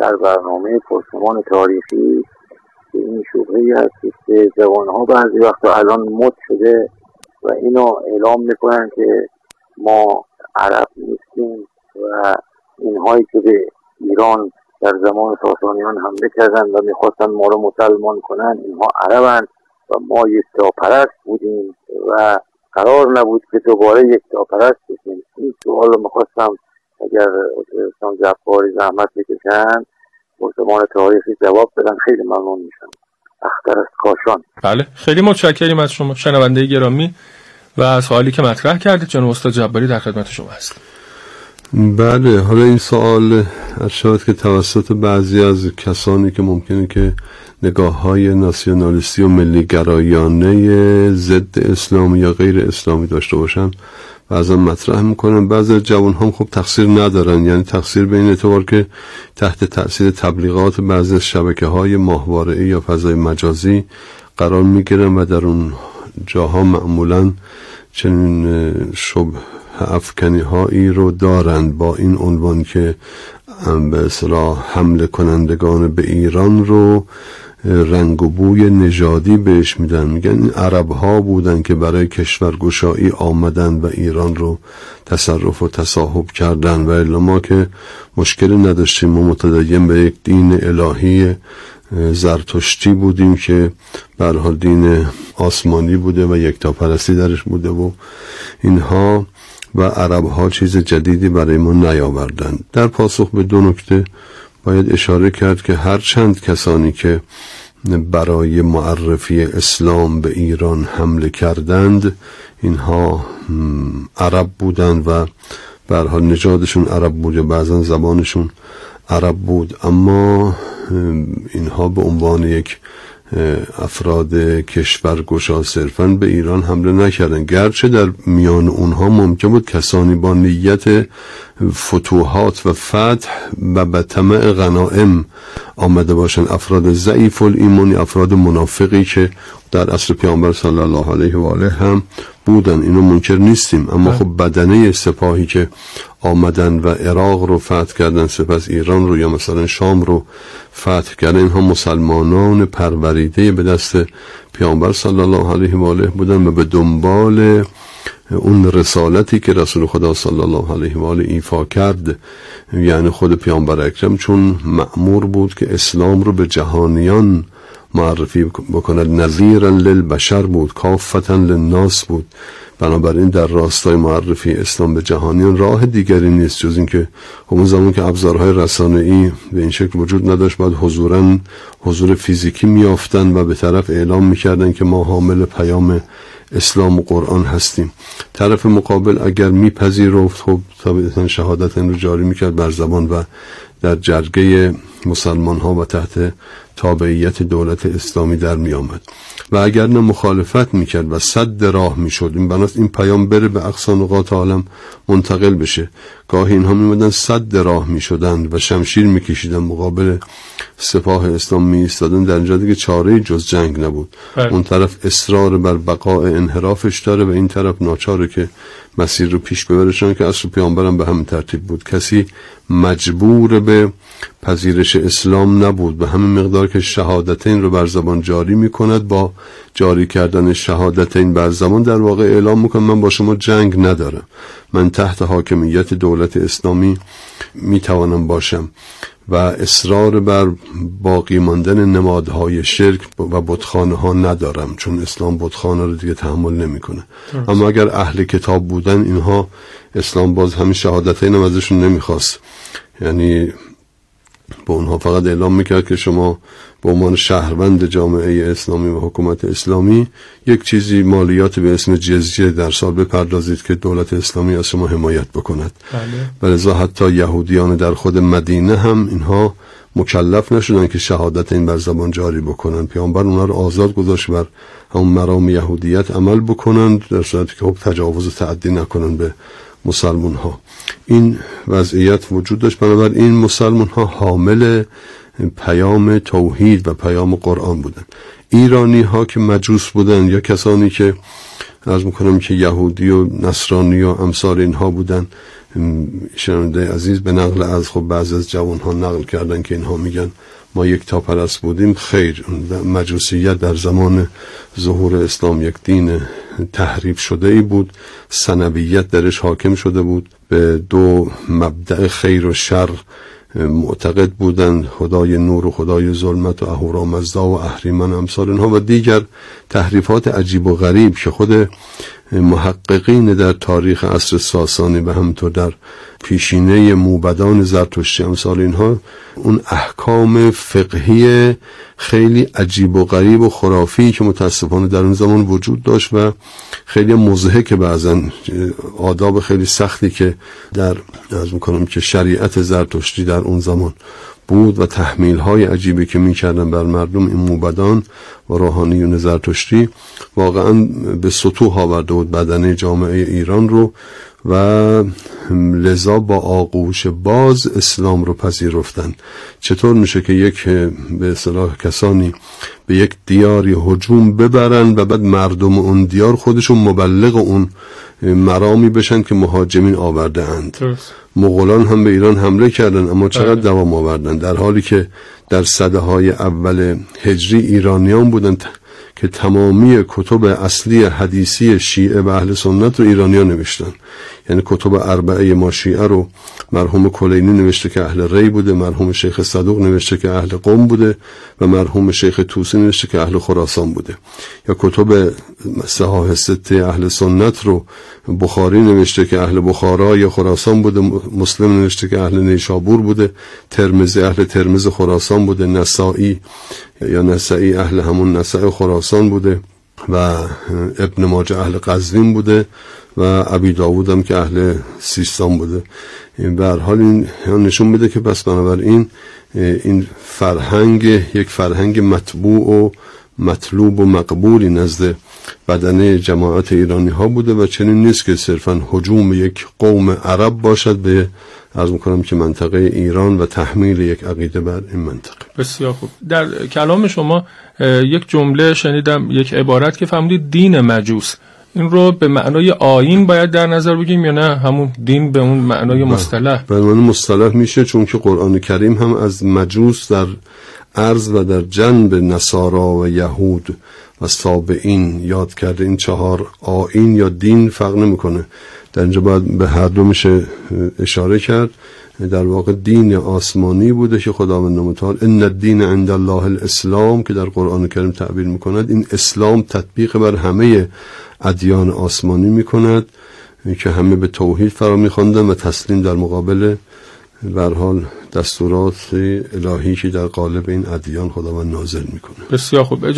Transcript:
در برنامه پرسمان تاریخی این شبهه‌ای هست که جوانها بعضی وقتا الان مد شده و اینو اعلام میکنن که ما عرب نیستیم و اینهایی که به ایران در زمان ساسانیان حمله کردن و میخواستن ما رو مسلمان کنن اینها عربند و ما یکتاپرست بودیم و قرار نبود که دوباره یکتاپرست بشیم. این سوال رو میخواستم اگر استاد جابری زحمت بکشن پرسمان تاریخی جواب بدن، خیلی ممنون میشم. اختر است کاشوانی. بله خیلی متشکریم از شما شنونده گرامی و سوالی که مطرح کردید جناب استاد جابری در خدمت شما هست. بله حالا این سوال شاید که توسط بعضی از کسانی که ممکنه که نگاه‌های ناسیونالیستی و ملی‌گرایانه ضد اسلامی یا غیر اسلامی داشته باشن بعضا مطرح میکنن، بعضی جوان هم خب تقصیر ندارن، یعنی تقصیر به این اعتبار که تحت تأثیر تبلیغات بعضی شبکه‌های ماهواره‌ای یا فضای مجازی قرار میگیرن و در اون جاها معمولا چنین شبه افکنی هایی رو دارند با این عنوان که به اصطلاح حمله کنندگان به ایران رو رنگ و بوی نژادی بهش میدن، میگن این عرب ها بودن که برای کشورگشایی آمدن و ایران رو تصرف و تصاحب کردن و الا ما که مشکلی نداشتیم، ما متدین به یک دین الهی زرتشتی بودیم که به هر حال دین آسمانی بوده و یکتاپرستی درش بوده و اینها و عرب ها چیز جدیدی برای ما نیاوردند. در پاسخ به دو نکته باید اشاره کرد که هر چند کسانی که برای معرفی اسلام به ایران حمله کردند اینها عرب بودند و به هر حال نژادشون عرب بود و بعضا زبانشون عرب بود، اما اینها به عنوان یک افراد کشورگشا صرفاً به ایران حمله نکردند، گرچه در میان اونها ممکن بود کسانی با نیت فتوحات و فتح و به طمع غنائم آمده باشند، افراد ضعیف الایمان، افراد منافقی که در عصر پیامبر صلی الله علیه و آله هم بودن، اینو منکر نیستیم، اما خب بدنه سپاهی که آمدن و عراق رو فتح کردن سپس ایران رو یا مثلا شام رو فتح کردن اینها مسلمانان پروریده به دست پیامبر صلی الله علیه و آله بودن و به دنبال اون رسالتی که رسول خدا صلی الله علیه و آله ایفا کرد، یعنی خود پیامبر اکرم چون مأمور بود که اسلام رو به جهانیان معرفی بکند، نذیرا للبشر بود، کافتا للناس بود، بنابراین در راستای معرفی اسلام به جهانیان راه دیگری نیست جز این که همون زمان که ابزارهای رسانه‌ای به این شکل وجود نداشت باید حضوراً حضور فیزیکی میافتن و به طرف اعلام میکردن که ما حامل پیام اسلام و قرآن هستیم. طرف مقابل اگر میپذیرفت خب طبیعتاً شهادت این رو جاری میکرد بر زبان و در جرگه مسلمان ها و تحت تابعیت دولت اسلامی در می آمد و اگر نه مخالفت می کرد و سد راه می شد، این بناست این پیام بره به اقصا نقاط عالم منتقل بشه. گاهی اینها می آمدن سد راه می شدند و شمشیر می کشیدن مقابل سپاه اسلام می ایستادن، در اینجا دیگه چاره جز جنگ نبود. اون طرف اصرار بر بقای انحرافش داره و این طرف ناچاره که مسیر رو پیش ببرشن که اصل پیامبرم به همین ترتیب بود، کسی مجبور به پذیرش اسلام نبود، به همین مقدار که شهادتین رو بر زبان جاری میکند با جاری کردن شهادتین بر زبان در واقع اعلام میکنم من با شما جنگ ندارم، من تحت حاکمیت دولت اسلامی میتوانم باشم و اصرار بر باقی ماندن نمادهای شرک و بتخانه ها ندارم چون اسلام بتخانه رو دیگه تحمل نمیکنه. اما اگر اهل کتاب بودن اینها اسلام باز همین شهادتین هم ازشون نمیخواست، یعنی با اونها فقط اعلام میکرد که شما به عنوان شهروند جامعه اسلامی و حکومت اسلامی یک چیزی مالیات به اسم جزیه در سال بپردازید که دولت اسلامی از شما حمایت بکند. بله. ولذا حتی یهودیان در خود مدینه هم اینها مکلف نشدن که شهادت این بر زبان جاری بکنن، پیامبر اونها رو آزاد گذاشت بر همون مرام یهودیت عمل بکنند در صورتی که تجاوز و تعدی نکنن به مسلمان ها. این وضعیت وجود داشت، بنابراین مسلمان ها حامل پیام توحید و پیام قرآن بودن. ایرانی ها که مجوس بودن یا کسانی که عرض میکنم که یهودی و نصرانی و امثال اینها بودن شنونده عزیز به نقل از بعضی از جوانها نقل کردن که اینها میگن ما یک تاپرست بودیم. خیر، مجوسیت در زمان ظهور اسلام یک دین تحریف شده ای بود، ثنویت درش حاکم شده بود، به دو مبدأ خیر و شر معتقد بودند، خدای نور و خدای ظلمت و اهورامزدا و اهریمن امثال اینها و دیگر تحریفات عجیب و غریب که خود محققین در تاریخ عصر ساسانی و همطور در پیشینه موبدان زرتشتی امثال اینها اون احکام فقهی خیلی عجیب و غریب و خرافی که متاسفانه در اون زمان وجود داشت و خیلی مضحک، بعضا آداب خیلی سختی که در از میکنم که شریعت زرتشتی در اون زمان بود و تحمیل‌های عجیبی که می‌کردن بر مردم این موبدان و روحانیون زرتشتی واقعاً به سطوح آورده بود بدنه جامعه ایران رو و لذا با آغوش باز اسلام رو پذیرفتن. چطور میشه که یک به اصطلاح کسانی به یک دیاری هجوم ببرن و بعد مردم اون دیار خودشون مبلغ اون مرامی بشن که مهاجمین آورده اند؟ مغولان هم به ایران حمله کردن اما چقدر دوام آوردن، در حالی که در سده‌های اول هجری ایرانیان بودن که تمامی کتب اصلی حدیثی شیعه و اهل سنت رو ایرانیان نوشتن. یعنی کتب اربعه ما شیعه رو مرحوم کلینی نوشته که اهل ری بوده، مرحوم شیخ صدوق نوشته که اهل قم بوده و مرحوم شیخ توسین نوشته که اهل خراسان بوده. یا کتب صحاح سته اهل سنت رو بخاری نوشته که اهل بخارا یا خراسان بوده، مسلم نوشته که اهل نیشابور بوده، ترمذی اهل ترمذ خراسان بوده، نسائی یا نسائی اهل همون نسائی خراسان بوده و ابن ماجه اهل قزوین بوده و ابی داوود هم که اهل سیستان بوده. به هر حال این نشون میده که پس بنابراین این فرهنگ یک فرهنگ مطبوع و مطلوب و مقبولی نزد بدنه جماعت ایرانی ها بوده و چنین نیست که صرفا هجوم یک قوم عرب باشد به عرض میکنم که منطقه ایران و تحمیل یک عقیده بر این منطقه. بسیار خوب. در کلام شما یک جمله شنیدم، یک عبارت که فرمودید دین مجوس، این رو به معنای آیین باید در نظر بگیم یا نه همون دین به اون معنای مصطلح؟ به معنای مصطلح میشه، چون که قرآن کریم هم از مجوس در عرض و در جنب نصارا و یهود و سابعین یاد کرده. این چهار آیین یا دین فرق نمیکنه، در اینجا باید به هر دو میشه اشاره کرد. در واقع دین آسمانی بوده که خداوند متعال ان الدین عند الله الاسلام که در قرآن کریم تعبیر میکند، این اسلام تطبیق بر همه ادیان آسمانی میکند که همه به توحید فرا میخواندن و تسلیم در مقابل به هر حال دستورات الهی که در قالب این ادیان خداوند نازل میکنه. بسیار خوب.